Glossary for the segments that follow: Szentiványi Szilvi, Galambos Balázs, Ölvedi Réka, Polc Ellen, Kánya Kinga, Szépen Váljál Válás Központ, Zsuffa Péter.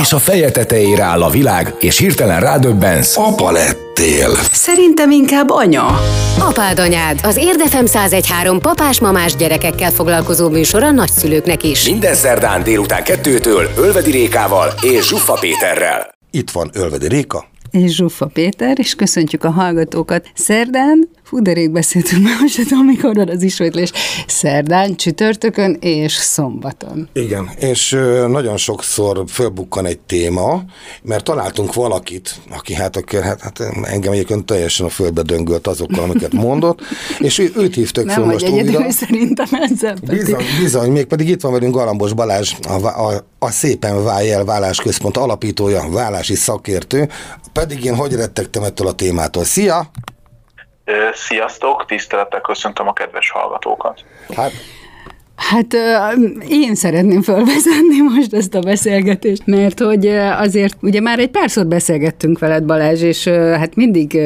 és a feje tetejére áll a világ, és hirtelen rádöbbensz. Apa lettél. Szerintem inkább anya. Apád anyád, az Érdem FM 101.3 papás-mamás gyerekekkel foglalkozó műsor a nagyszülőknek is. Minden szerdán délután 2-től Ölvedi Rékával és Zsuffa Péterrel. Itt van Ölvedi Réka. És Zsuffa Péter, és köszöntjük a hallgatókat. Szerdán, hú, de rég beszéltünk már, most tudom, mikor van az ismétlés. Szerdán, csütörtökön és szombaton. Igen, és nagyon sokszor fölbukkan egy téma, mert találtunk valakit, aki hát engem egyébként teljesen a földbe döngölt azokkal, amiket mondott, és őt hívtak föl most újra. Nem vagy egyedül, szerintem ezzel. Bizony, mégpedig itt van velünk Galambos Balázs, a Szépen Váljál Válás Központ alapítója, válási szakértő, pedig én hogy rettegtem ettől a témától. Szia! Sziasztok! Tisztelettel köszöntöm a kedves hallgatókat! Hát én szeretném fölvezetni most ezt a beszélgetést, mert hogy azért ugye már egy párszor beszélgettünk veled, Balázs, és hát mindig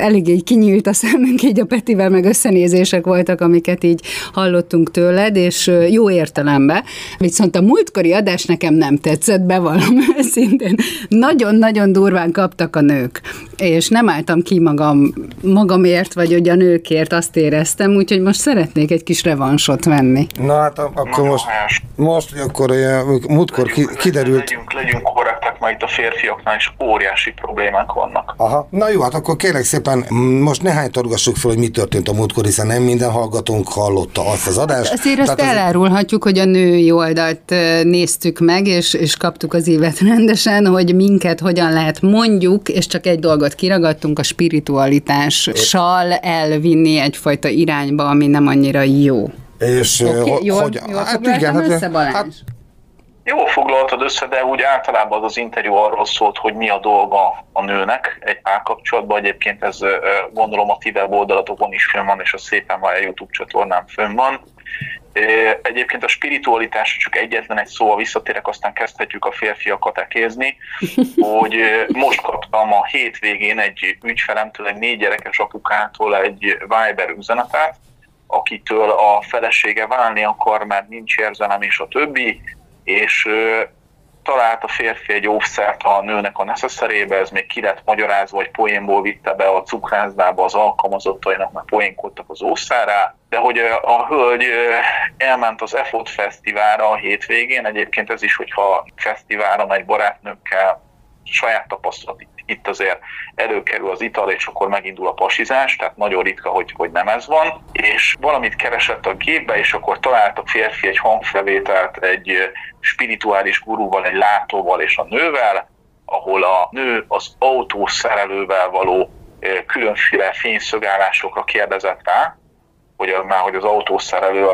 eléggé kinyílt a szemünk, így a Petivel, meg összenézések voltak, amiket így hallottunk tőled, és jó értelemben. Viszont a múltkori adás nekem nem tetszett, bevallom őszintén. Nagyon-nagyon durván kaptak a nők, és nem álltam ki magamért, vagy hogy a nőkért, azt éreztem, úgyhogy most szeretnék egy kis revansot venni. Na hát akkor kiderült... Legyünk korrektek, mert itt a férfiaknál is óriási problémák vannak. Aha. Na jó, hát akkor kérlek szépen, most nehány targassuk fel, hogy mi történt a múltkor, hiszen nem minden hallgatónk hallotta azt az adást. Azért azt elárulhatjuk, hogy a női oldalt néztük meg, és kaptuk az ívet rendesen, hogy minket hogyan lehet mondjuk, és csak egy dolgot kiragadtunk, a spiritualitással elvinni egyfajta irányba, ami nem annyira jó. És jól foglaltad össze, de úgy általában az interjú arról szólt, hogy mi a dolga a nőnek egy párkapcsolatban. Egyébként ez gondolom a ti oldalatokon is fönn van, és a Szépen Váljál YouTube csatornán fönn van. Egyébként a spiritualitás csak egyetlen egy szóval visszatérek, aztán kezdhetjük a férfiakat ekézni, hogy most kaptam a hétvégén egy ügyfelemtől, egy 4 gyerekes apukától egy Viber üzenetát, akitől a felesége válni akar, mert nincs érzelem és a többi, és talált a férfi egy óvszert a nőnek a neszeszerébe, ez még ki lett magyarázva, vagy poénból vitte be a cukrászdába az alkalmazottainak, mert poénkodtak az óvszárrá, de hogy a hölgy elment az EFOT fesztiválra a hétvégén, egyébként ez is, hogyha fesztiválra megy barátnőkkel, saját tapasztalat itt azért előkerül az ital, és akkor megindul a pasizás, tehát nagyon ritka, hogy nem ez van, és valamit keresett a képbe, és akkor talált a férfi egy hangfelvételt egy spirituális gurúval, egy látóval és a nővel, ahol a nő az autószerelővel való különféle fényszögállásokra kérdezett rá, hogy az autószerelő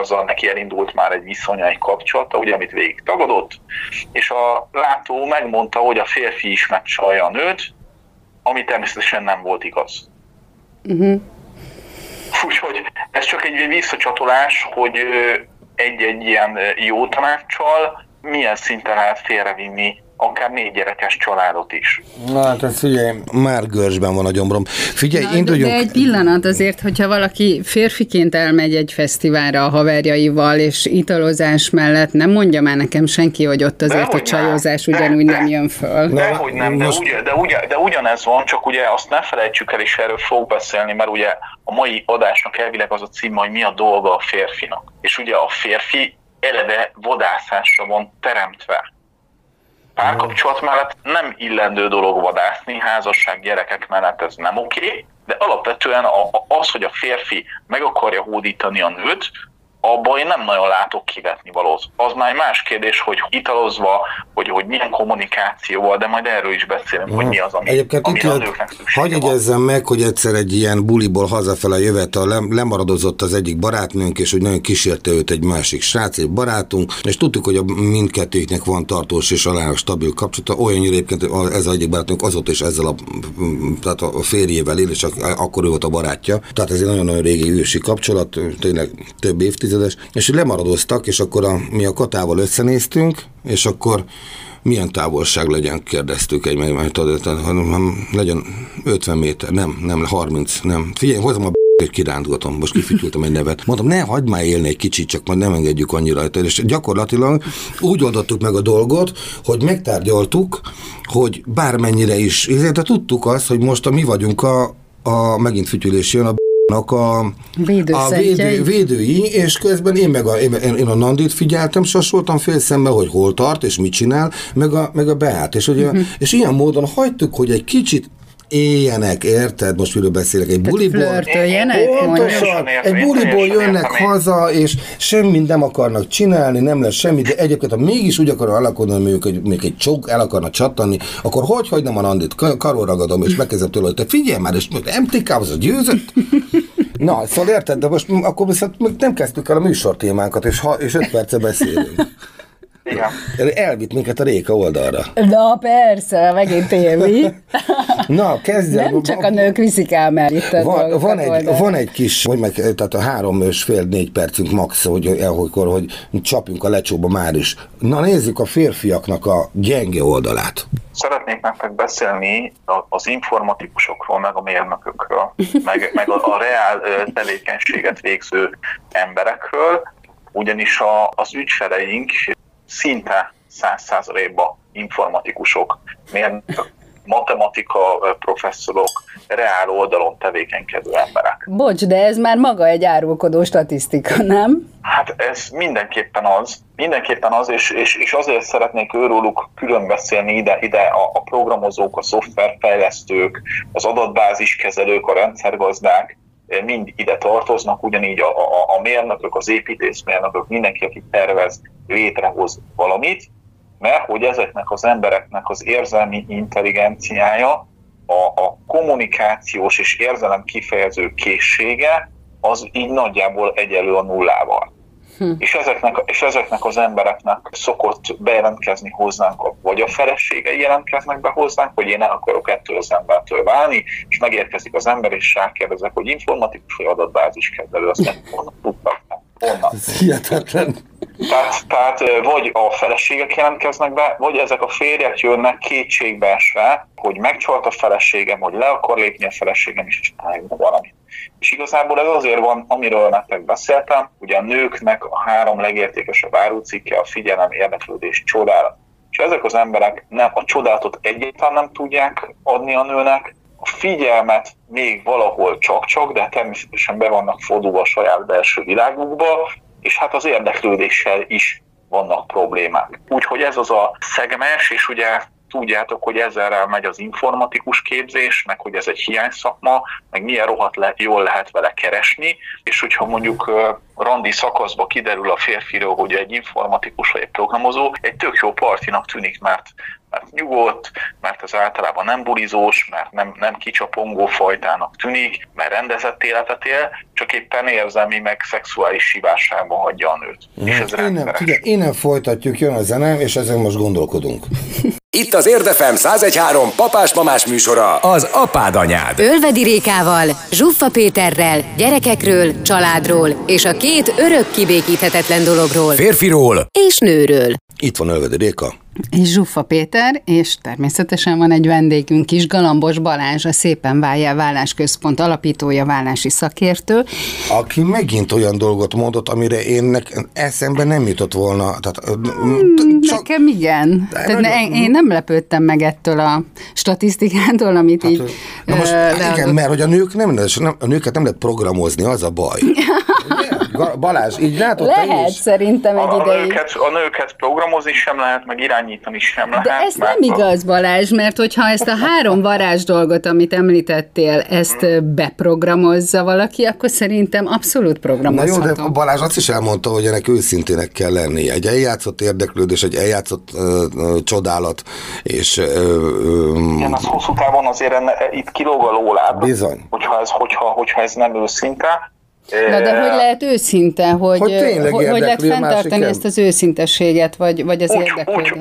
azzal neki elindult már egy viszonya, egy kapcsolata, ugye, amit végig tagadott, és a látó megmondta, hogy a férfi is megcsalja a nőt, ami természetesen nem volt igaz. Uh-huh. Úgyhogy ez csak egy visszacsatolás, hogy egy-egy ilyen jó tanácssal milyen szinten lehet félrevinni akár 4 gyerekes családot is. Na, hát ez figyelj, már görcsben van a gyomrom. Figyelj, induljunk. De egy pillanat azért, hogyha valaki férfiként elmegy egy fesztiválra a haverjaival, és italozás mellett, nem mondja már nekem senki, hogy ott azért a csajozás ugyanúgy nem jön föl. Dehogy nem, de ugyanez van, csak ugye azt ne felejtsük el, és erről fogok beszélni, mert ugye a mai adásnak elvileg az a címe, hogy mi a dolga a férfinak. És ugye a férfi eleve vadászásra van teremtve. Párkapcsolat mellett nem illendő dolog vadászni, házasság, gyerekek mellett ez nem oké, de alapvetően az, hogy a férfi meg akarja hódítani a nőt, abban én nem nagyon látok kivetni valót. Az már egy más kérdés, hogy italozva, hogy milyen kommunikációval, de majd erről is beszélünk, hogy mi az, ami a nőknek szüksége van. Hadd jegyezzem meg, hogy egyszer egy ilyen buliból hazafele jövetel lemaradozott az egyik barátnőnk, és hogy nagyon kísérte őt egy másik srác, egy barátunk, és tudtuk, hogy mindkettőjüknek van tartós és alálag stabil kapcsolata, olyannyira egyébként ez az egyik barátunk azóta is ezzel tehát a férjével él, és akkor ő volt a barátja. Tehát ez egy nagyon-nagyon régi ősi kapcsolat, tényleg több évtized. évtizedes, és hogy lemaradoztak, és akkor mi a Katával összenéztünk, és akkor milyen távolság legyen, kérdeztük egymást, legyen 50 méter, nem, 30, nem. Figyelj, hozom a b***t, kirántgatom, most kifütyültem egy nevet. Mondom, ne, hagyd már élni egy kicsit, csak majd nem engedjük annyira. És gyakorlatilag úgy oldottuk meg a dolgot, hogy megtárgyaltuk, hogy bármennyire is, de tudtuk azt, hogy most mi vagyunk megint fütyülés jön, a b***nak a védői, és közben én a Nandit figyeltem, sasoltam félszemmel, hogy hol tart, és mit csinál, meg a Beát. És, és ilyen módon hagytuk, hogy egy kicsit éljenek, érted? Most miről beszélek? Egy buliból. Pontosan, egy buliból jönnek haza, és semmit nem akarnak csinálni, nem lesz semmi, de egyébként, ha mégis úgy akarnak alakulni, még egy csók el akarna csattanni, akkor hogy nem a Nandit karol ragadom, és megkezdem tőle, hogy te figyelj már, és MTK-hoz a győzött? Na, szóval érted, de most akkor viszont nem kezdtük el a műsortémánkat, és 5 perce beszélünk. Igen. Elvitt minket a Réka oldalra. Na persze, megint tévi. Na, kezdjük. Nem csak a nők viszik el, mert itt van egy kis, hogy meg, tehát a 3,5-4 percünk max, hogy csapjunk a lecsóba már is. Na nézzük a férfiaknak a gyenge oldalát. Szeretnék nektek beszélni az informatikusokról, meg a mérnökökről, meg a reál tevékenységet végző emberekről, ugyanis az ügyfeleink szinte 100%-ban informatikusok, mérnökök, matematika professzorok, reál oldalon tevékenykedő emberek. Bocs, de ez már maga egy árulkodó statisztika, nem? Hát ez mindenképpen az, és azért szeretnék őróluk külön beszélni ide a programozók, a szoftverfejlesztők, az adatbáziskezelők, a rendszergazdák, mind ide tartoznak, ugyanígy a mérnökök, az építészmérnökök, mindenki, aki tervez, létrehoz valamit, mert hogy ezeknek az embereknek az érzelmi intelligenciája, a kommunikációs és érzelem kifejező készsége, az így nagyjából egyenlő a nullával. És ezeknek az embereknek szokott bejelentkezni hozzánk, vagy a feleségei jelentkeznek be hozzánk, hogy én el akarok ettől az embertől válni, és megérkezik az ember, és rákérdezek, hogy informatikus vagy adatbáziskezelő, azt nem tudtak. Ez hihetetlen. Tehát vagy a feleségek jelentkeznek be, vagy ezek a férjek jönnek kétségbeesve, hogy megcsalt a feleségem, hogy le akar lépni a feleségem, és csináljuk valamit. És igazából ez azért van, amiről nektek beszéltem, ugye a nőknek a 3 legértékesebb árucikke a figyelem, érdeklődés, csodálat. És ezek az emberek nem a csodálatot egyáltalán nem tudják adni a nőnek, a figyelmet még valahol csak-csak, de természetesen be vannak fordulva a saját belső világukba, és hát az érdeklődéssel is vannak problémák. Úgyhogy ez az a szegmens, és ugye tudjátok, hogy ezerrel megy az informatikus képzés, meg hogy ez egy hiányszakma, meg milyen rohadt jól lehet vele keresni, és hogyha mondjuk randi szakaszba kiderül a férfiről, hogy egy informatikus vagy egy programozó, egy tök jó partinak tűnik, mert nyugodt, mert ez általában nem bulizós, mert nem kicsapongó fajtának tűnik, mert rendezett életet él, csak éppen érzelmi, meg szexuális sivásságban hagyja a nőt. És ez rendszeres. Innen folytatjuk, jön a zene, és ezen most gondolkodunk. Itt az Érdem FM 101.3 papás-mamás műsora, az apád anyád. Ölvedi Rékával, Zsuffa Péterrel, gyerekekről, családról, és a két örök kibékíthetetlen dologról. Férfiról és nőről. Itt van Ölvedi Réka. És Zsuffa Péter, és természetesen van egy vendégünk is, Galambos Balázs, a Szépen Váljál Válás Központ alapítója, válási szakértő. Aki megint olyan dolgot mondott, amire én eszembe nem jutott volna. Tehát, nekem igen. Én nem lepődtem meg ettől a statisztikától, amit így... Na most, igen, mert hogy a nőket nem lehet programozni, az a baj. Balázs, így látod, lehet, szerintem egy ideig. A nőket programozni sem lehet, meg irányítani sem lehet. De ez nem igaz, Balázs, mert hogyha ezt a 3 varázs dolgot, amit említettél, ezt beprogramozza valaki, akkor szerintem abszolút programozható. Na jó, de Balázs azt is elmondta, hogy ennek őszintének kell lennie. Egy eljátszott érdeklődés, egy eljátszott csodálat, és... igen, az hosszú távon azért itt kilóg a lóláb. Bizony. Hogyha ez nem őszinte. Na de hogy lehet őszinte, hogy lehet fenntartani ezt az őszintességet, vagy az érdeklődést?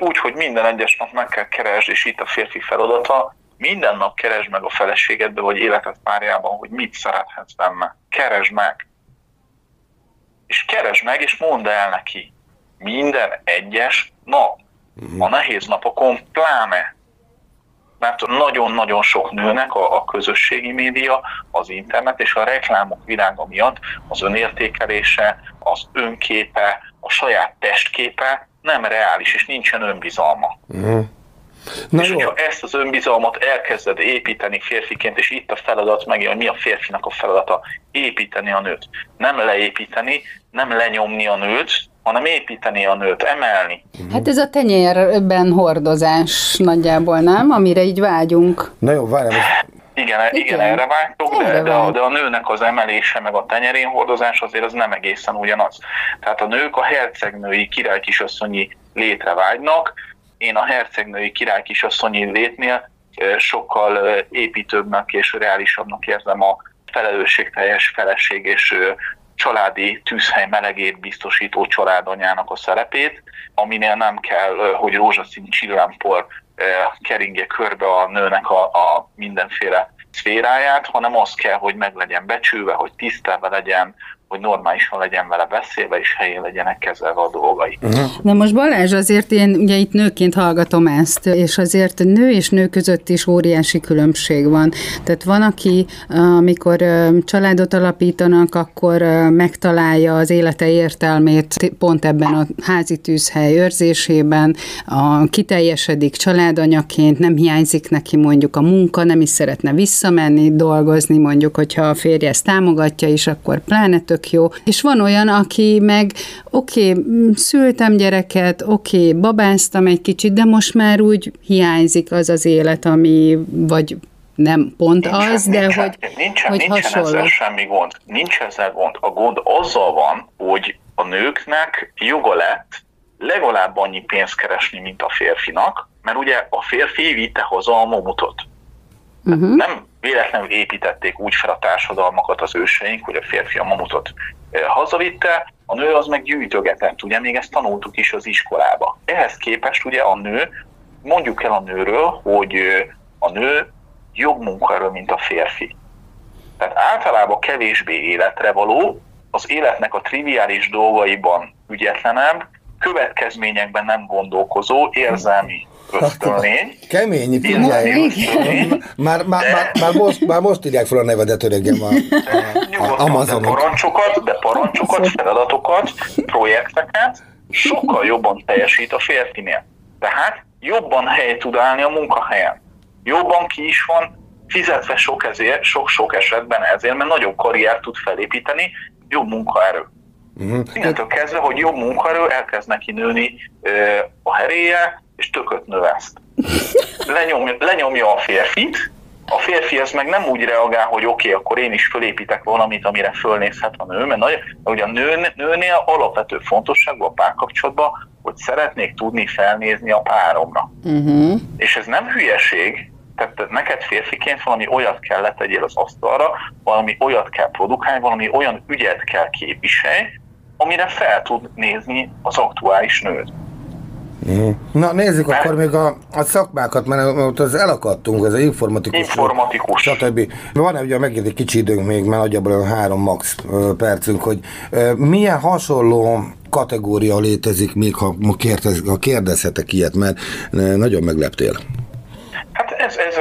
Úgy, hogy minden egyes nap meg kell keresni, és itt a férfi feladata, minden nap keresd meg a feleségedbe, vagy életed párjában, hogy mit szerethetsz benne. Keresd meg. és keresd meg, és mondd el neki minden egyes nap. A nehéz napokon pláne. Mert nagyon-nagyon sok nőnek a közösségi média, az internet és a reklámok világa miatt az önértékelése, az önképe, a saját testképe nem reális, és nincsen önbizalma. Na és jó. Hogyha ezt az önbizalmat elkezded építeni férfiként, és itt a feladat megint, hogy mi a férfinak a feladata, építeni a nőt. Nem leépíteni, nem lenyomni a nőt, hanem építeni a nőt, emelni. Hát ez a tenyérben hordozás nagyjából, nem? Amire így vágyunk. Na jó, várjál. Igen, erre vágytok, de a nőnek az emelése meg a tenyerén hordozás azért az nem egészen ugyanaz. Tehát a nők a hercegnői királykisasszonyi létre vágynak, én a hercegnői királykisasszonyi létnél sokkal építőbbnek és reálisabbnak érzem a felelősségteljes feleség és családi tűzhely melegét biztosító családanyának a szerepét, aminél nem kell, hogy rózsaszín csillámpor keringje körbe a nőnek a mindenféle szféráját, hanem az kell, hogy meg legyen becsülve, hogy tisztelve legyen, hogy normálisan legyen vele beszélve, és helyén legyenek kezelve a dolgai. De most Balázs, azért én ugye itt nőként hallgatom ezt, és azért nő és nő között is óriási különbség van. Tehát van, aki amikor családot alapítanak, akkor megtalálja az élete értelmét pont ebben a házi tűzhely őrzésében, kiteljesedik családanyaként, nem hiányzik neki mondjuk a munka, nem is szeretne visszamenni, dolgozni mondjuk, hogyha a férje ezt támogatja is, akkor pláne jó. És van olyan, aki meg szültem gyereket, babáztam egy kicsit, de most már úgy hiányzik az az élet, ami vagy nem pont nincsen, az, de nincsen, hogy nincsen ezzel semmi gond. Nincs ezzel gond. A gond azzal van, hogy a nőknek joga lett legalább annyi pénzt keresni, mint a férfinak, mert ugye a férfi vitte haza a mamutot. Nem véletlenül építették úgy fel a társadalmakat az őseink, hogy a férfi a mamutot hazavitte, a nő az meg gyűjtögetett, ugye még ezt tanultuk is az iskolába. Ehhez képest ugye a nő, mondjuk el a nőről, hogy a nő jobb munkaerő, mint a férfi. Tehát általában kevésbé életre való, az életnek a triviális dolgaiban ügyetlenebb, következményekben nem gondolkozó, érzelmi ösztönlény. Kemény, figyelj! Már most írják fel a nevedet, öregem, a Amazonon. De parancsokat, feladatokat, projekteket sokkal jobban teljesít a férfinél. Tehát jobban helyet tud állni a munkahelyen. Jobban ki is van fizetve sok esetben ezért, mert nagyobb karriert tud felépíteni, jobb munkaerő. Mindentől kezdve, hogy jobb munkaerő, elkezd neki nőni a heréje, és tököt növeszt. Lenyomja a férfit, a férfi ez meg nem úgy reagál, hogy akkor én is fölépítek valamit, amire fölnézhet a nő, mert ugye a nőnél alapvető fontosságú a párkapcsolatban, hogy szeretnék tudni felnézni a páromra. És ez nem hülyeség, tehát neked férfiként valami olyat kell letegyél az asztalra, valami olyat kell produkálni, valami olyan ügyet kell képviselni, amire fel tud nézni az aktuális nőt. Na nézzük akkor még a szakmákat, mert ott az elakadtunk, ez az informatikus. Stb. Van-e ugye megint egy kicsi időnk még, mert nagyjából 3 max percünk, hogy milyen hasonló kategória létezik még, ha kérdezhetek ilyet, mert nagyon megleptél. Hát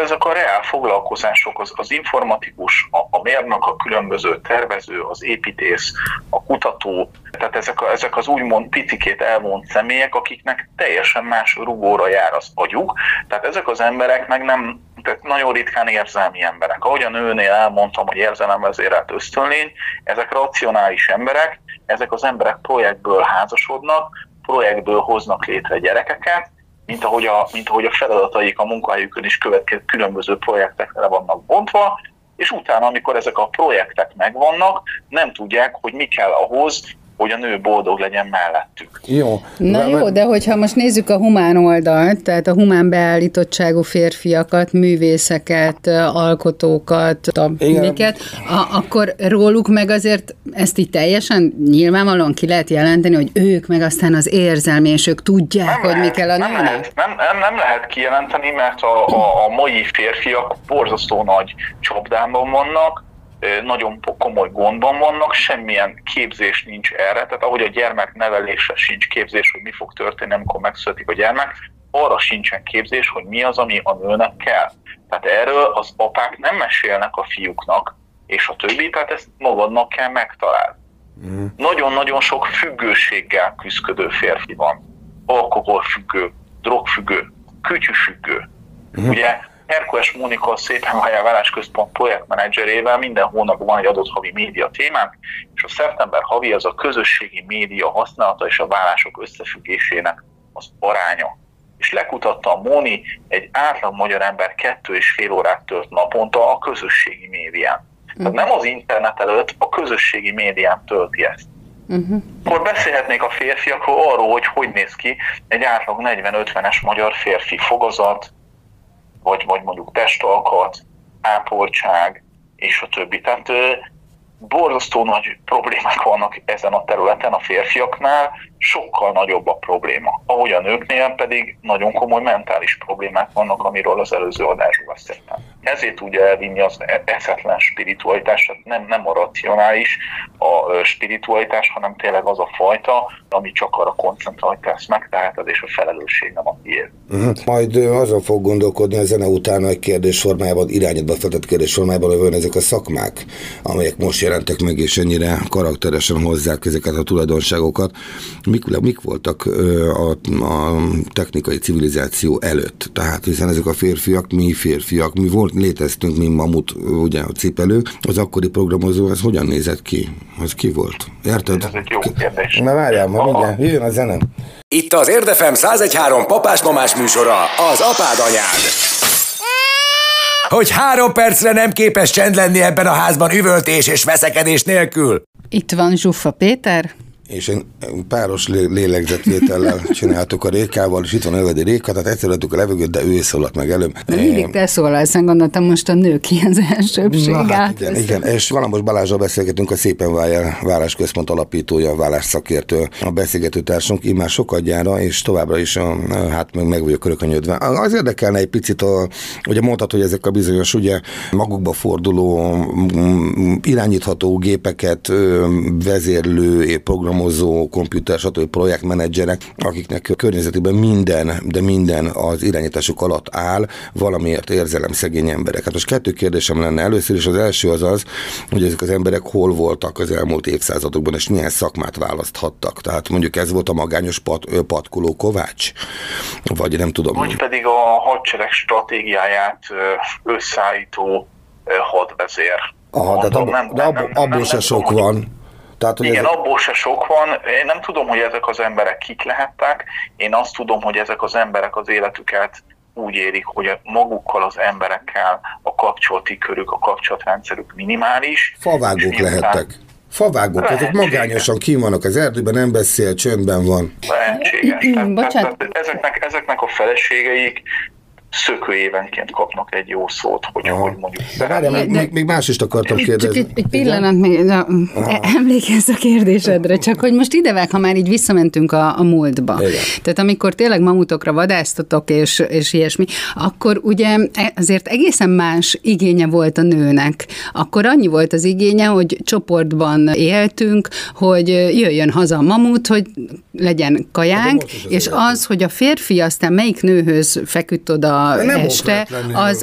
ezek a reál foglalkozások, az informatikus, a mérnök, a különböző tervező, az építész, a kutató, tehát ezek az úgymond picikét elvont személyek, akiknek teljesen más rugóra jár az agyuk, tehát ezek az emberek meg nem, tehát nagyon ritkán érzelmi emberek. Ahogy a nőnél elmondtam, hogy érzelemvezérelt ösztönlény, ezek racionális emberek, ezek az emberek projektből házasodnak, projektből hoznak létre gyerekeket, mint ahogy a feladataik a munkahelyükön is különböző projektekre vannak bontva, és utána, amikor ezek a projektek megvannak, nem tudják, hogy mi kell ahhoz, hogy a nő boldog legyen mellettük. De hogyha most nézzük a humán oldalt, tehát a humán beállítottságú férfiakat, művészeket, alkotókat, akkor róluk meg azért ezt így teljesen nyilvánvalóan ki lehet jelenteni, hogy ők meg aztán az érzelmi, és ők tudják, hogy mi kell a nőnek. Nem lehet kijelenteni, mert a mai férfiak borzasztó nagy csapdában vannak, nagyon komoly gondban vannak, semmilyen képzés nincs erre, tehát ahogy a gyermeknevelésre sincs képzés, hogy mi fog történni, amikor megszületik a gyermek, arra sincsen képzés, hogy mi az, ami a nőnek kell. Tehát erről az apák nem mesélnek a fiúknak, és a többi, tehát ezt magadnak kell megtalálni. Nagyon-nagyon sok függőséggel küzdködő férfi van. Alkoholfüggő, drogfüggő, kütyűfüggő. Ugye Herkules Mónika a Szépen Váljál Válás Központ projektmenedzserével minden hónapban van egy adott havi média témánk, és a szeptember havi az a közösségi média használata és a vállások összefüggésének az aránya. És lekutatta a Móni, egy átlag magyar ember 2,5 órát tölt naponta a közösségi médián. Tehát nem az internet előtt, a közösségi médián tölti ezt. Akkor beszélhetnék a férfiakról arról, hogy hogy néz ki egy átlag 40-50-es magyar férfi fogazat, vagy mondjuk testalkat, ápoltság, és a többi. Tehát borzasztó nagy problémák vannak ezen a területen a férfiaknál, sokkal nagyobb a probléma. Ahogy a nőknél pedig nagyon komoly mentális problémák vannak, amiről az előző adásban beszéltem. Ezért tudja elvinni az eszetlen spiritualitás, tehát nem a racionális a spiritualitás, hanem tényleg az a fajta, ami csak arra koncentráltálsz meg, tehát az és a felelősség nem a tiéd. Majd azon fog gondolkodni a zene után egy kérdésformájában, irányodba feltett kérdésformájában, hogy ezek a szakmák, amelyek most jelentek meg és ennyire karakteresen hozzák ezeket a tulajdonságokat, mik voltak a technikai civilizáció előtt? Tehát hiszen ezek a férfiak, mi volt, léteztünk, mi mamut, ugye a cipelő, az akkori programozó, ez hogyan nézett ki? Az ki volt? Érted? Ez egy jó kérdés. Na várjál, ma mindjárt, jöjjön a zenem. Itt az Érdem FM 101.3 papás-mamás műsora, az apád anyád. Hogy 3 percre nem képes csend lenni ebben a házban üvöltés és veszekedés nélkül. Itt van Zsuffa Péter. És én páros lélegzetvétellel csináltuk a Rékával, és itt van Ölvedi Réka, tehát egyszer adtuk a levegőt, de ő szólalt meg előbb. De mindig te szólalsz, gondoltam most a nők ilyen az elsőbség igen, és Galambos Balázzsal beszélgetünk, a Szépen Váljál Válás Központ alapítója, válásszakértő a beszélgetőtársunk, immár sokadjára, és továbbra is hát meg vagyok örökönyödve. Az érdekelne egy picit, ugye mondtad, hogy ezek a bizonyos ugye magukba forduló, irányítható gépeket vezérlő program komputer, stb. Projektmenedzserek, akiknek környezetében minden az irányításuk alatt áll, valamiért érzelemszegény emberek. Hát most 2 kérdésem lenne először, és az első az, hogy ezek az emberek hol voltak az elmúlt évszázadokban, és milyen szakmát választhattak. Tehát mondjuk ez volt a magányos patkoló kovács? Vagy nem tudom. Vagy pedig a hadsereg stratégiáját összeállító hadvezér. Aha, de abból se sok van. Tehát, igen, ezek... abból se sok van. Én nem tudom, hogy ezek az emberek kik lehettek. Én azt tudom, hogy ezek az emberek az életüket úgy élik, hogy magukkal az emberekkel a kapcsolati körük, a kapcsolatrendszerük minimális. Favágók lehettek. Favágók, ezek magányosan kín vannak az erdőben, nem beszél, csöndben van. Tehát ezeknek a feleségeik szökőévenként kapnak egy jó szót, hogy ahogy mondjuk. Még más is akartam kérdezni. Egy pillanat, még emlékezz a kérdésedre, csak hogy most idevág, ha már így visszamentünk a múltba. Igen. Tehát amikor tényleg mamutokra vadásztatok és ilyesmi, akkor ugye azért egészen más igénye volt a nőnek. Akkor annyi volt az igénye, hogy csoportban éltünk, hogy jöjjön haza a mamut, hogy legyen kajánk, és az, hogy a férfi aztán melyik nőhöz feküdt oda este,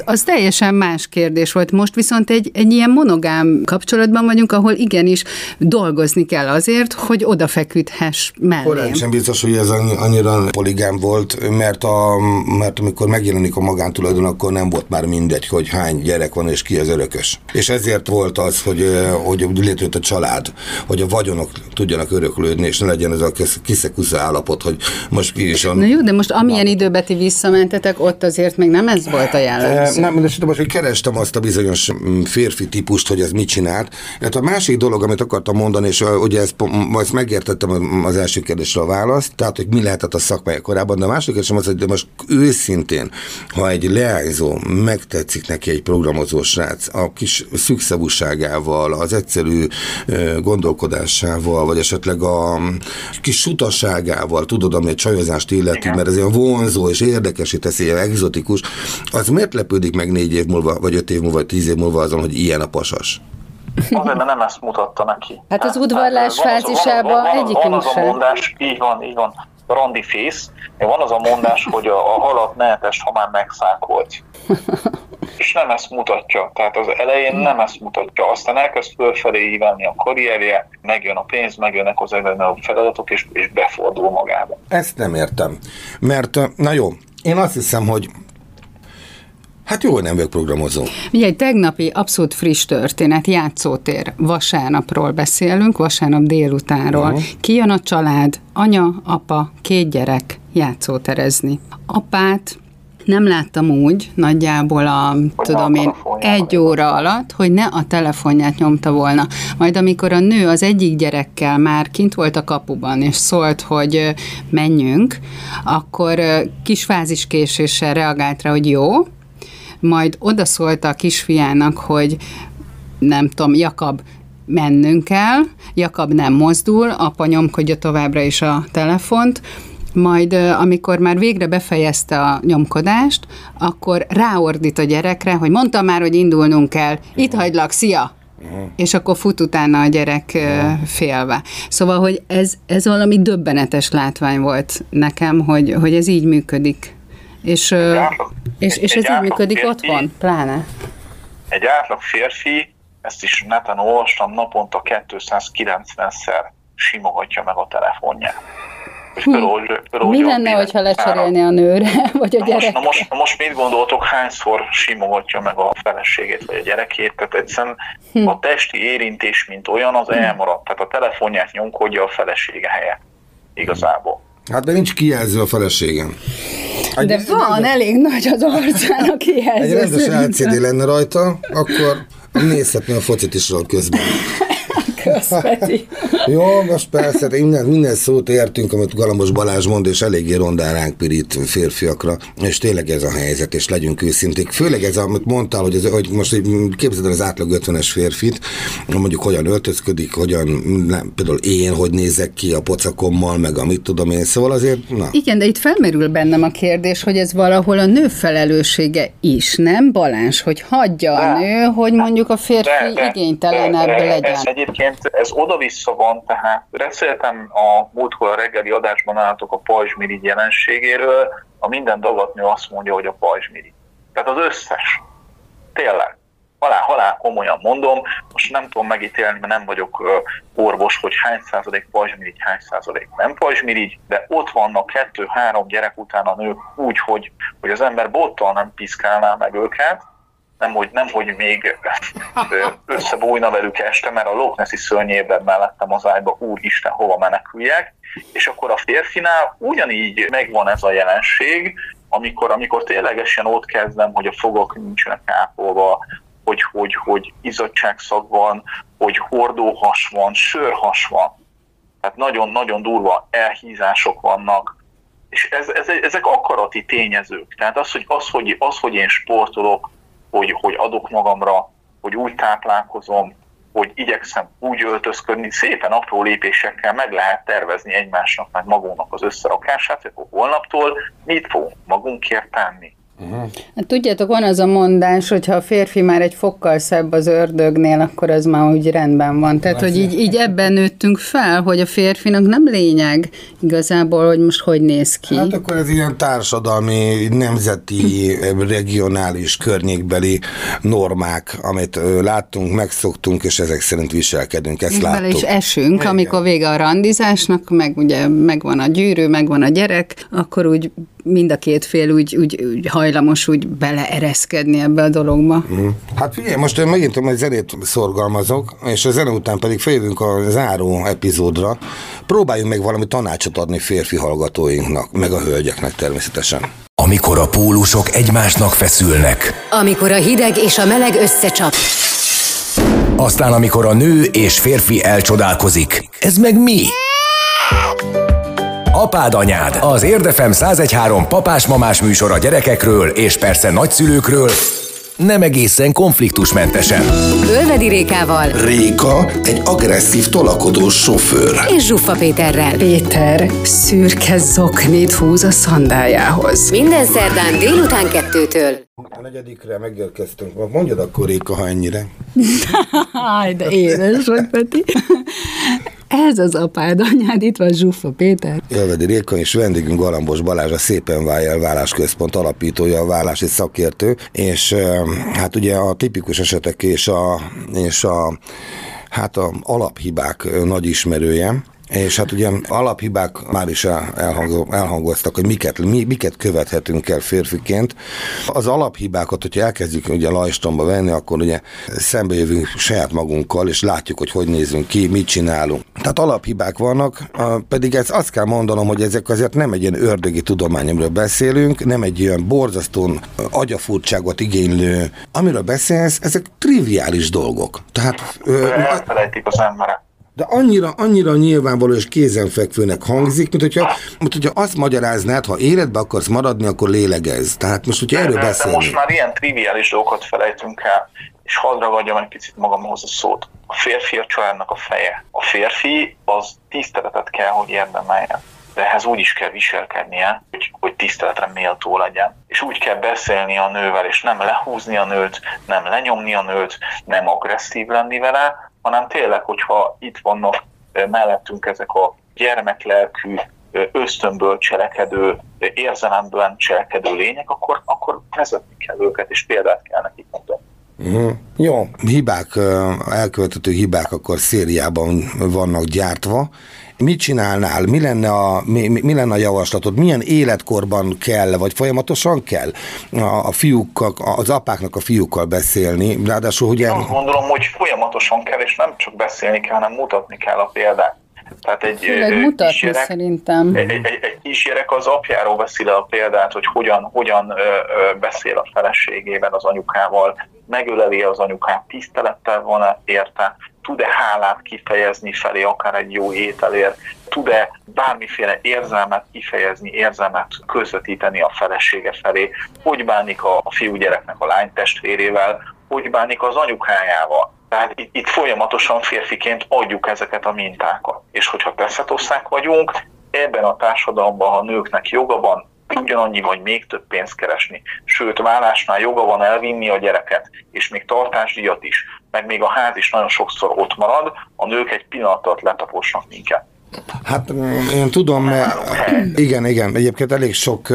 az teljesen más kérdés volt. Most viszont egy ilyen monogám kapcsolatban vagyunk, ahol igenis dolgozni kell azért, hogy odafeküdhess mellém. Korán sem biztos, hogy ez annyira poligám volt, mert amikor megjelenik a magántulajdon, akkor nem volt már mindegy, hogy hány gyerek van és ki az örökös. És ezért volt az, hogy létrejött a család, hogy a vagyonok tudjanak öröklődni, és ne legyen ez a kiszekusza állapot, hogy most ki is van. Na jó, de most amilyen időbe ti visszamentetek, ott azért még nem ez volt a jellemző. Nem, de most, hogy kerestem azt a bizonyos férfi típust, hogy ez mit csinált. Hát a másik dolog, amit akartam mondani, és ugye ezt megértettem az első kérdésre a választ, tehát, hogy mi lehetett a szakmája korábban, de a második kérdésem az, hogy most őszintén, ha egy leányzó, megtetszik neki egy programozó srác, a kis szükszavúságával, az egyszerű gondolkodásával, vagy esetleg a kis sutaságával, tudod, ami a csajozást illeti, mert ez olyan vonzó és érdekesít teszi, egzotikus, az miért lepődik meg 4 év múlva, vagy 5 év múlva, vagy 10 év múlva azon, hogy ilyen a pasas? azért, mert nem ezt mutatta neki. Hát az udvarlás fázisában egyikünk sem. Így van. Randi fész. Van az a mondás, hogy a halat ne etest, ha már megszákolt. És nem ezt mutatja. Tehát az elején nem ezt mutatja. Aztán elkezd fölfelé ívelni a karrierje, megjön a pénz, megjönnek az egyre feladatok, és befordul magába. Ezt nem értem. Mert, na jó, én azt hiszem, hogy hát jó, hogy nem vagyok programozó. Ugye egy tegnapi abszolút friss történet, játszótér, vasárnapról beszélünk, vasárnap délutánról. Uh-huh. Kijön a család, anya, apa, 2 gyerek játszóterezni. Apát nem láttam úgy, nagyjából egy óra alatt, hogy ne a telefonját nyomta volna. Majd amikor a nő az egyik gyerekkel már kint volt a kapuban, és szólt, hogy menjünk, akkor kis fáziskéséssel reagált rá, hogy jó, majd odaszólta a kisfiának, hogy nem tudom, Jakab, mennünk kell, Jakab nem mozdul, apa nyomkodja továbbra is a telefont, majd amikor már végre befejezte a nyomkodást, akkor ráordít a gyerekre, hogy mondtam már, hogy indulnunk kell, itt hagylak, szia! És akkor fut utána a gyerek félve. Szóval, hogy ez valami döbbenetes látvány volt nekem, hogy ez így működik. És ez így működik férfi, otthon, pláne. Egy átlag férfi, ezt is neten olvastam, naponta 290-szer simogatja meg a telefonját. Mi lenne, hogyha lecserélni a nőre, vagy a gyerekre? Most mit gondoltok, hányszor simogatja meg a feleségét, vagy a gyerekét? Tehát egyszerűen a testi érintés, mint olyan, az elmaradt. Tehát a telefonját nyomkodja a felesége helyett. Igazából. Hát de nincs kijelző a feleségem. De van, elég nagy az arcán a kijelző. Egy rendes LCD lenne rajta, akkor nézhetné a focit is róla közben. Közbeti. Jó, most persze, minden szót értünk, amit Galambos Balázs mond, és eléggé rondán ránk pirít férfiakra, és tényleg ez a helyzet, és legyünk őszinték. Főleg ez, amit mondtál, hogy most képzeld el az átlag 50-es férfit, mondjuk hogyan öltözködik, például én, hogy nézek ki a pocakommal, meg amit tudom én, szóval azért, na. Igen, de itt felmerül bennem a kérdés, hogy ez valahol a nő felelőssége is, nem Balázs, hogy hagyja a nő, hogy mondjuk a férfi igénytelenebb legyen. Ez oda-vissza van, tehát beszéltem a múltkor a reggeli adásban álltok a pajzsmirigy jelenségéről, a minden dagatnő azt mondja, hogy a pajzsmirigy. Tehát az összes. Tényleg. Halál komolyan mondom, most nem tudom megítélni, mert nem vagyok orvos, hogy hány százalék pajzsmirigy, hány százalék nem pajzsmirigy, de ott vannak 2-3 gyerek után a nők úgy, hogy az ember bottal nem piszkálná meg őket, nemhogy még összebújna velük este, mert a Loch Nessi szörnyében mellettem az ágyba, úristen, hova meneküljek, és akkor a férfinál ugyanígy megvan ez a jelenség, amikor ténylegesen ott kezdem, hogy a fogak nincsenek ápolva, hogy izzadságszag van, hogy hordóhas van, sörhas van. Tehát nagyon-nagyon durva elhízások vannak. És ezek akarati tényezők. Tehát az, hogy én sportolok, hogy adok magamra, hogy úgy táplálkozom, hogy igyekszem úgy öltözködni, szépen apró lépésekkel meg lehet tervezni egymásnak, meg magunknak az összerakását, hogy holnaptól mit fogunk magunkért tenni. Hát, tudjátok, van az a mondás, hogyha a férfi már egy fokkal szebb az ördögnél, akkor az már úgy rendben van. Tehát, hogy így ebben nőttünk fel, hogy a férfinak nem lényeg igazából, hogy most hogy néz ki. Hát akkor ez ilyen társadalmi, nemzeti, regionális, környékbeli normák, amit láttunk, megszoktunk, és ezek szerint viselkedünk. Ezt láttuk. Bele is esünk, igen. Amikor vége a randizásnak, meg ugye megvan a gyűrű, megvan a gyerek, akkor úgy mind a két fél úgy hajlamos úgy beleereszkedni ebbe a dologba. Hát figyelj, most én megint egy zenét szorgalmazok, és a zene után pedig feljövünk a záró epizódra. Próbáljunk meg valami tanácsot adni férfi hallgatóinknak, meg a hölgyeknek természetesen. Amikor a pólusok egymásnak feszülnek. Amikor a hideg és a meleg összecsap. Aztán amikor a nő és férfi elcsodálkozik. Ez meg mi? Apád, anyád, az Érdem FM 101.3 papás-mamás műsor a gyerekekről és persze nagyszülőkről, nem egészen konfliktusmentesen. Ölvedi Rékával. Réka egy agresszív, tolakodó sofőr. És Zsuffa Péterrel. Péter szürke zoknit húz a szandájához. Minden szerdán délután 2-től. A 4-re megérkeztünk. Mondjad akkor, Réka, ha ennyire. Háj, de édes vagy, Peti. Ez az apád, anyád, itt van Zsuffa Péter. Ölvedi Réka, és vendégünk Galambos Balázs, a Szépen Váljál Válás Központ alapítója, a válási szakértő, és hát ugye a tipikus esetek és a hát a alaphibák nagy ismerője. És hát ugye alaphibák már is elhangoztak, hogy miket követhetünk el férfiként. Az alaphibákat, hogyha elkezdjük ugye lajstromba venni, akkor ugye szembejövünk saját magunkkal, és látjuk, hogy nézünk ki, mit csinálunk. Tehát alaphibák vannak, pedig azt kell mondanom, hogy ezek azért nem egy ilyen ördögi tudomány, amiről beszélünk, nem egy ilyen borzasztón agyafurtságot igénylő, amiről beszélsz, ezek triviális dolgok. Tehát... elfelejtik az emberek. De annyira nyilvánvaló és kézenfekvőnek hangzik, mint hogyha azt magyaráznád, ha életbe akarsz maradni, akkor lélegezz. Tehát most, hogyha erről beszélünk. Most már ilyen triviális dolgokat felejtünk el, és hadd ragadjam egy picit magamhoz a szót. A férfi a családnak a feje. A férfi az tiszteletet kell, hogy érdemeljen. De ehhez úgy is kell viselkednie, hogy tiszteletre méltó legyen. És úgy kell beszélni a nővel, és nem lehúzni a nőt, nem lenyomni a nőt, nem agresszív lenni vele, hanem tényleg, hogyha itt vannak mellettünk ezek a gyermeklelkű, ösztönből cselekedő, érzelemben cselekedő lények, akkor vezetni kell őket, és példát kell nekik mondani. Mm-hmm. Jó, hibák, elkövethető hibák akkor szériában vannak gyártva. Mit csinálnál? Mi lenne a javaslatod? Milyen életkorban kell, vagy folyamatosan kell a fiúkkal, az apáknak a fiúkkal beszélni? Ráadásul, hogy azt gondolom, hogy folyamatosan kell, és nem csak beszélni kell, hanem mutatni kell a példát. Tehát egy kisgyerek az apjáról veszi le a példát, hogy hogyan beszél a feleségével, az anyukával, megöleli az anyukát, tisztelettel van-e érte, tud-e hálát kifejezni felé, akár egy jó ételért, tud-e bármiféle érzelmet kifejezni, érzelmet közvetíteni a felesége felé, hogy bánik a fiúgyereknek a lány testvérével, hogy bánik az anyukájával. Tehát itt folyamatosan férfiként adjuk ezeket a mintákat. És hogyha teszetosszák vagyunk, ebben a társadalomban, ha nőknek joga van, ugyanannyi vagy még több pénzt keresni. Sőt, vállásnál joga van elvinni a gyereket, és még tartásdíjat is, meg még a ház is nagyon sokszor ott marad, a nők egy pillanat alatt letaposnak minket. Hát én tudom, mert igen, egyébként elég sok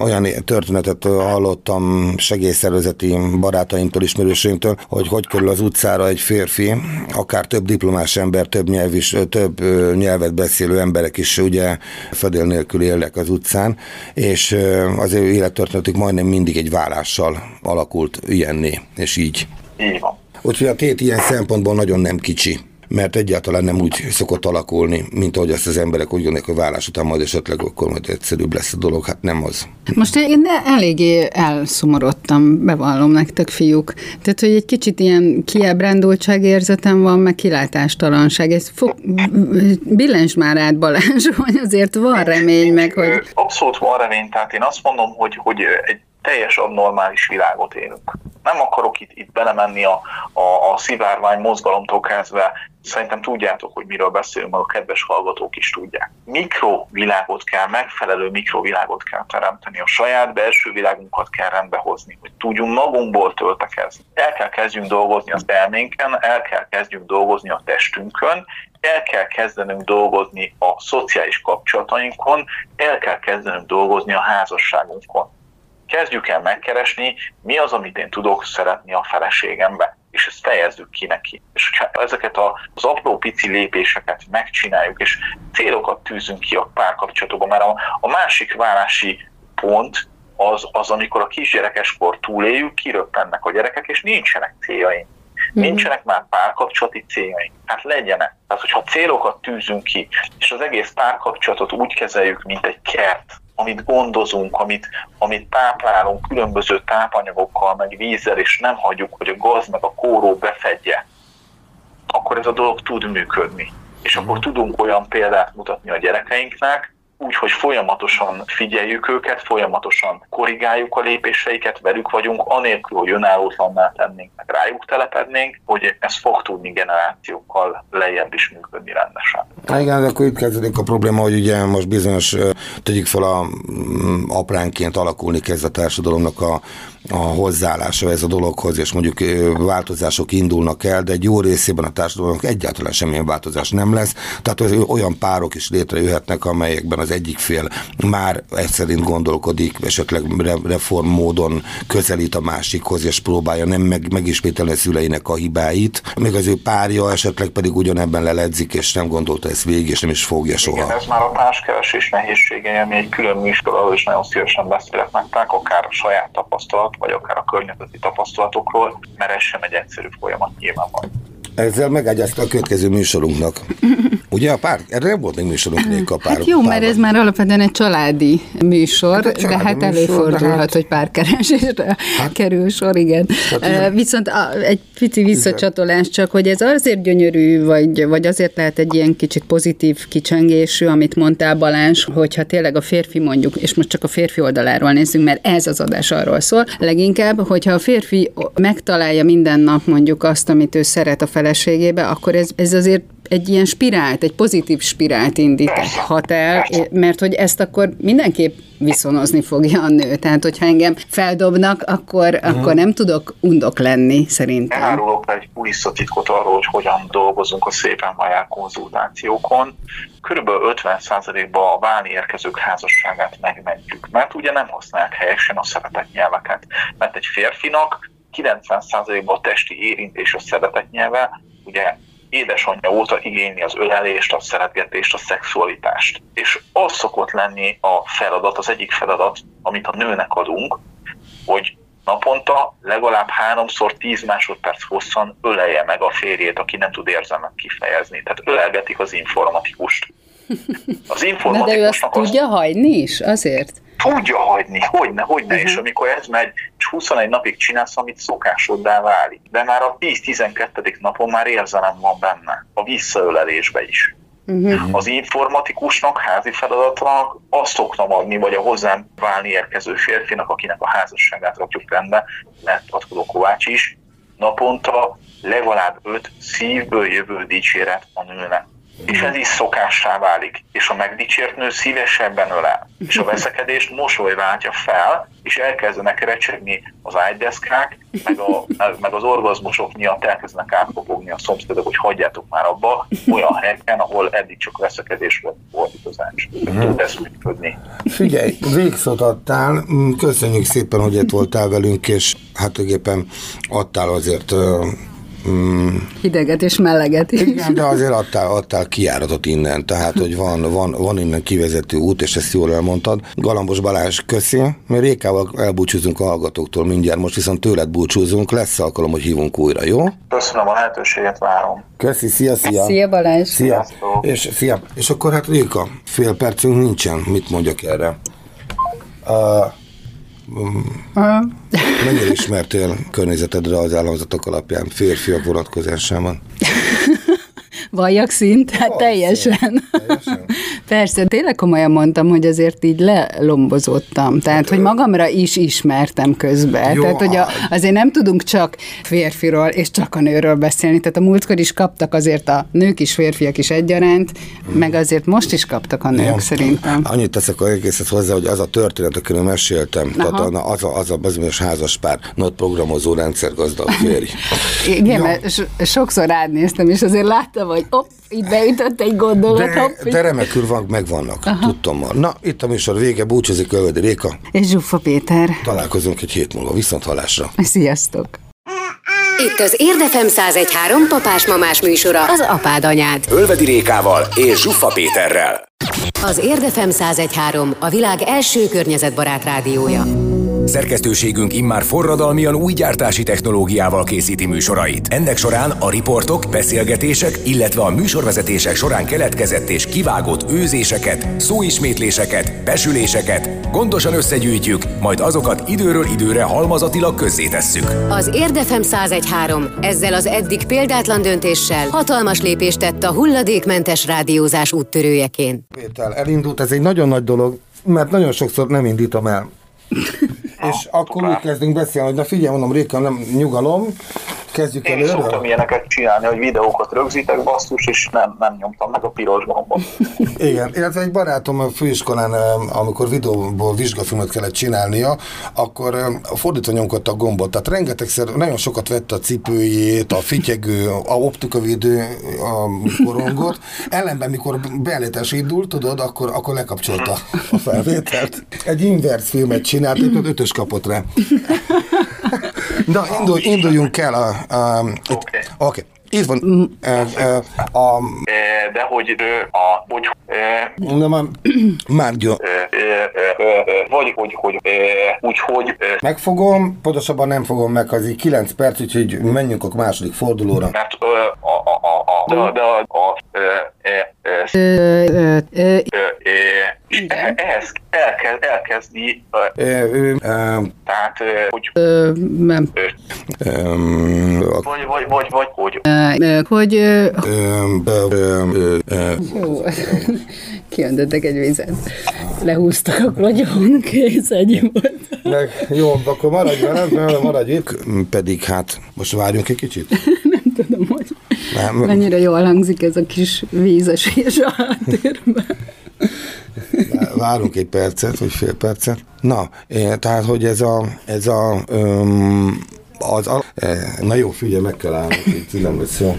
olyan történetet hallottam segélyszervezeti barátaimtól, ismerősöimtől, hogy kerül az utcára egy férfi, akár több diplomás ember, több nyelvet beszélő emberek is ugye fedél nélkül élnek az utcán, és az ő élettörténetük majdnem mindig egy válással alakult ilyenné, és így. Így van. Úgyhogy a tét ilyen szempontból nagyon nem kicsi, mert egyáltalán nem úgy szokott alakulni, mint ahogy azt az emberek úgy gondolják, hogy vállás után majd esetleg akkor majd egyszerűbb lesz a dolog, hát nem az. Most én eléggé elszomorodtam, bevallom nektek, fiúk. Tehát, hogy egy kicsit ilyen kiábrándultságérzetem van, meg kilátástalanság. Ez billentsd már át, Balázs, hogy azért van remény, meg hogy... Abszolút van remény, tehát én azt mondom, hogy egy teljes abnormális világot élünk. Nem akarok itt belemenni a szivárvány mozgalomtól kezdve, szerintem tudjátok, hogy miről beszélünk, a kedves hallgatók is tudják. Mikrovilágot kell, megfelelő mikrovilágot kell teremteni, a saját belső világunkat kell rendbehozni, hogy tudjunk magunkból töltekezni. El kell kezdjünk dolgozni az elménken, el kell kezdjünk dolgozni a testünkön, el kell kezdenünk dolgozni a szociális kapcsolatainkon, el kell kezdenünk dolgozni a házasságunkon. Kezdjük el megkeresni, mi az, amit én tudok szeretni a feleségembe, és ezt fejezzük ki neki. És ha ezeket az apró pici lépéseket megcsináljuk, és célokat tűzünk ki a párkapcsolatokban, mert a másik válási pont az, amikor a kisgyerekeskor túléljük, kiröppennek a gyerekek, és nincsenek céljaink. Nincsenek már párkapcsolati céljaink. Hát legyenek. Tehát, hogyha célokat tűzünk ki, és az egész párkapcsolatot úgy kezeljük, mint egy kert, amit gondozunk, amit táplálunk különböző tápanyagokkal, meg vízzel, és nem hagyjuk, hogy a gaz meg a kóró befedje, akkor ez a dolog tud működni. És akkor tudunk olyan példát mutatni a gyerekeinknek, úgy, hogy folyamatosan figyeljük őket, folyamatosan korrigáljuk a lépéseiket, velük vagyunk, anélkül, hogy önállótlanná tennénk, meg rájuk telepednénk, hogy ez fog tudni generációkkal lejjebb is működni rendesen. Hát igen, akkor itt kezdődik a probléma, hogy ugye most bizonyos, tegyük fel, apránként alakulni kezd a társadalomnak a hozzáállása ez a dologhoz, és mondjuk változások indulnak el, de egy jó részében a társadalomnak egyáltalán semmilyen változás nem lesz. Tehát olyan párok is létrejöhetnek, amelyekben az egyik fél már egyszerint gondolkodik, esetleg reform módon közelít a másikhoz, és próbálja nem megismételni a szüleinek a hibáit, még az ő párja esetleg pedig ugyanebben leledzik, és nem gondolta ezt végig, és nem is fogja soha. Igen, ez már a társkeresés nehézsége, ami egy külön műsorról is nagyon szívesen beszélek nektek, akár a saját tapasztalat, vagy akár a környezeti tapasztalatokról, mert ez sem egy egyszerű folyamat nyilvánvalóan. Ezzel megágyazta a következő műsorunknak. Ugye a pár? Erre volt még műsorunk nélkül a párok. Hát jó, párban. Mert ez már alapvetően egy családi műsor, hát családi de hát műsor, előfordulhat, hát... hogy párkeresésre kerül sor, igen. Hát, viszont egy pici visszacsatolás csak, hogy ez azért gyönyörű, vagy azért lehet egy ilyen kicsit pozitív kicsengésű, amit mondtál Balázs, hogyha tényleg a férfi mondjuk, és most csak a férfi oldaláról nézzünk, mert ez az adás arról szól, leginkább, hogyha a férfi megtalálja minden nap mondjuk azt, amit ő szeret a feleségébe, akkor ez azért egy ilyen spirált, egy pozitív spirált indíthat el, mert hogy ezt akkor mindenképp viszonozni fogja a nő. Tehát, hogyha engem feldobnak, akkor nem tudok undok lenni, szerintem. Elárulok egy kulisszatitkot arról, hogy hogyan dolgozunk a Szépen Váljál konzultációkon. Körülbelül 50%-ban a válni érkezők házasságát megmentjük, mert ugye nem használják helyesen a szeretetnyelveket. Mert egy férfinak 90%-ban a testi érintés a szeretetnyelve, ugye édesanyja óta igényli az ölelést, a szeretgetést, a szexualitást. És az szokott lenni a feladat, az egyik feladat, amit a nőnek adunk, hogy naponta legalább 3x 10 másodperc hosszan ölelje meg a férjét, aki nem tud érzelmet kifejezni. Tehát ölelgetik az informatikust. Az informatikusnak de ő azt tudja hagyni is, azért? Tudja hagyni, hogyne, és amikor ez megy, és 21 napig csinálsz, amit szokásoddá válik. De már a 10-12. napon már érzelem van benne, a visszaölelésbe is. Az informatikusnak, házi feladatnak azt szoktam adni, vagy a hozzám válni érkező férfinak, akinek a házasságát rakjuk rendbe, mert Atkodó Kovács is, naponta legalább 5 szívből jövő dicséret a nőnek. És ez is szokássá válik, és a megdicsért nő szívesebben ölel, és a veszekedést mosoly váltja fel, és elkezdenek recsegni az ágydeszkák, meg az orgazmusok miatt elkezdenek átpopogni a szomszédok, hogy hagyjátok már abba, olyan helyen, ahol eddig csak veszekedés volt igazán, tud ezt működni. Figyelj, végszót adtál, köszönjük szépen, hogy itt voltál velünk, és hát éppen adtál azért... hideget és meleget is. Igen, de azért adtál kijáratot innen, tehát, hogy van innen kivezető út, és ezt jól elmondtad. Galambos Balázs, köszi. Mi Rékával elbúcsúzunk a hallgatóktól mindjárt, most viszont tőled búcsúzunk, lesz alkalom, hogy hívunk újra, jó? Köszönöm a lehetőséget, várom. Köszi, szia. Szia Balázs. Szia. És akkor hát Réka, fél percünk nincsen, mit mondjak erre? Mennyire ismertél környezetedre az államzatok alapján férfiak vonatkozásában? Valljak szint? Hát teljesen. Persze, tényleg komolyan mondtam, hogy azért így lelombozottam. Tehát, hogy magamra is ismertem közben. Jó, tehát, hogy azért nem tudunk csak férfiról és csak a nőről beszélni. Tehát a múltkor is kaptak azért a nők is, férfiak is egyaránt, meg azért most is kaptak a nők, ja, szerintem. Annyit teszek az egészhez hozzá, hogy az a történet, akiről meséltem, tehát az a bizonyos házaspár, not programozó, rendszergazdag férj. Igen, mert sokszor rád néztem, és azért láttam, hogy itt beütött egy gondolat, de remekül megvannak, tudtommal. Na, itt a műsor vége, búcsúzik Ölvedi Réka. És Zsuffa Péter. Találkozunk egy hét múlva, viszont hallásra. Sziasztok! Itt az Érdem FM 101.3 papás-mamás műsora, az apád anyád. Ölvedi Rékával és Zsuffa Péterrel. Az Érdem FM 101.3 a világ első környezetbarát rádiója. Szerkesztőségünk immár forradalmian új gyártási technológiával készíti műsorait. Ennek során a riportok, beszélgetések, illetve a műsorvezetések során keletkezett és kivágott őzéseket, szóismétléseket, besüléseket gondosan összegyűjtjük, majd azokat időről időre halmazatilag közzétesszük. Az Érdem FM 101.3 ezzel az eddig példátlan döntéssel hatalmas lépést tett a hulladékmentes rádiózás úttörőjeként. Péter, elindult, ez egy nagyon nagy dolog, mert nagyon sokszor nem indítom el. És akkor úgy kezdünk beszélni, hogy na figyelj, mondom, Réka, nem nyugalom, kezdjük el. Én szoktam ilyeneket csinálni, hogy videókat rögzítek, basszus, és nem nyomtam meg a piros gombot. Igen, illetve egy barátom a főiskolán, amikor videóból vizsgafilmet kellett csinálnia, akkor fordítva nyomkodta a gombot. Tehát rengetegszer, nagyon sokat vett a cipőjét, a fityegő, a optikavédő, a korongot. Ellenben, mikor beállítás indult, tudod, akkor lekapcsolta a felvételt. Egy inverz filmet csinált, egy ötös kapott rá. Na, induljunk el a Oké. Itt van de hogy úgyhogy megfogom, pontosabban nem fogom meg, az így 9 perc, úgyhogy menjünk a második fordulóra. Mert ehhez elkezdi, tehát hogy nem vagy jó, kiöntöttek egy vizet, lehúztak a klagyon, kész, ennyi volt. Jó, akkor maradj itt, pedig hát most várjunk egy kicsit. Nem tudom, hogy mennyire jól hangzik ez a kis vízesés a háttérben. Várunk egy percet, vagy fél percet. Na, tehát, hogy na jó, figyelj, meg kell állni, itt nem lesz jó.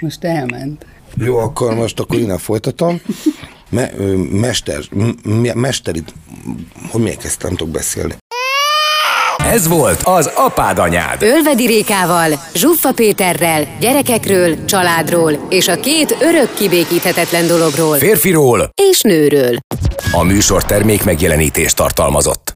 Most elment. Jó, akkor innen folytatom. Hogy miért kezdtem, nem tudok beszélni. Ez volt az Apád Anyád. Ölvedi Rékával, Zsuffa Péterrel, gyerekekről, családról és a két örök kibékíthetetlen dologról. Férfiról és nőről. A műsor termék megjelenítést tartalmazott.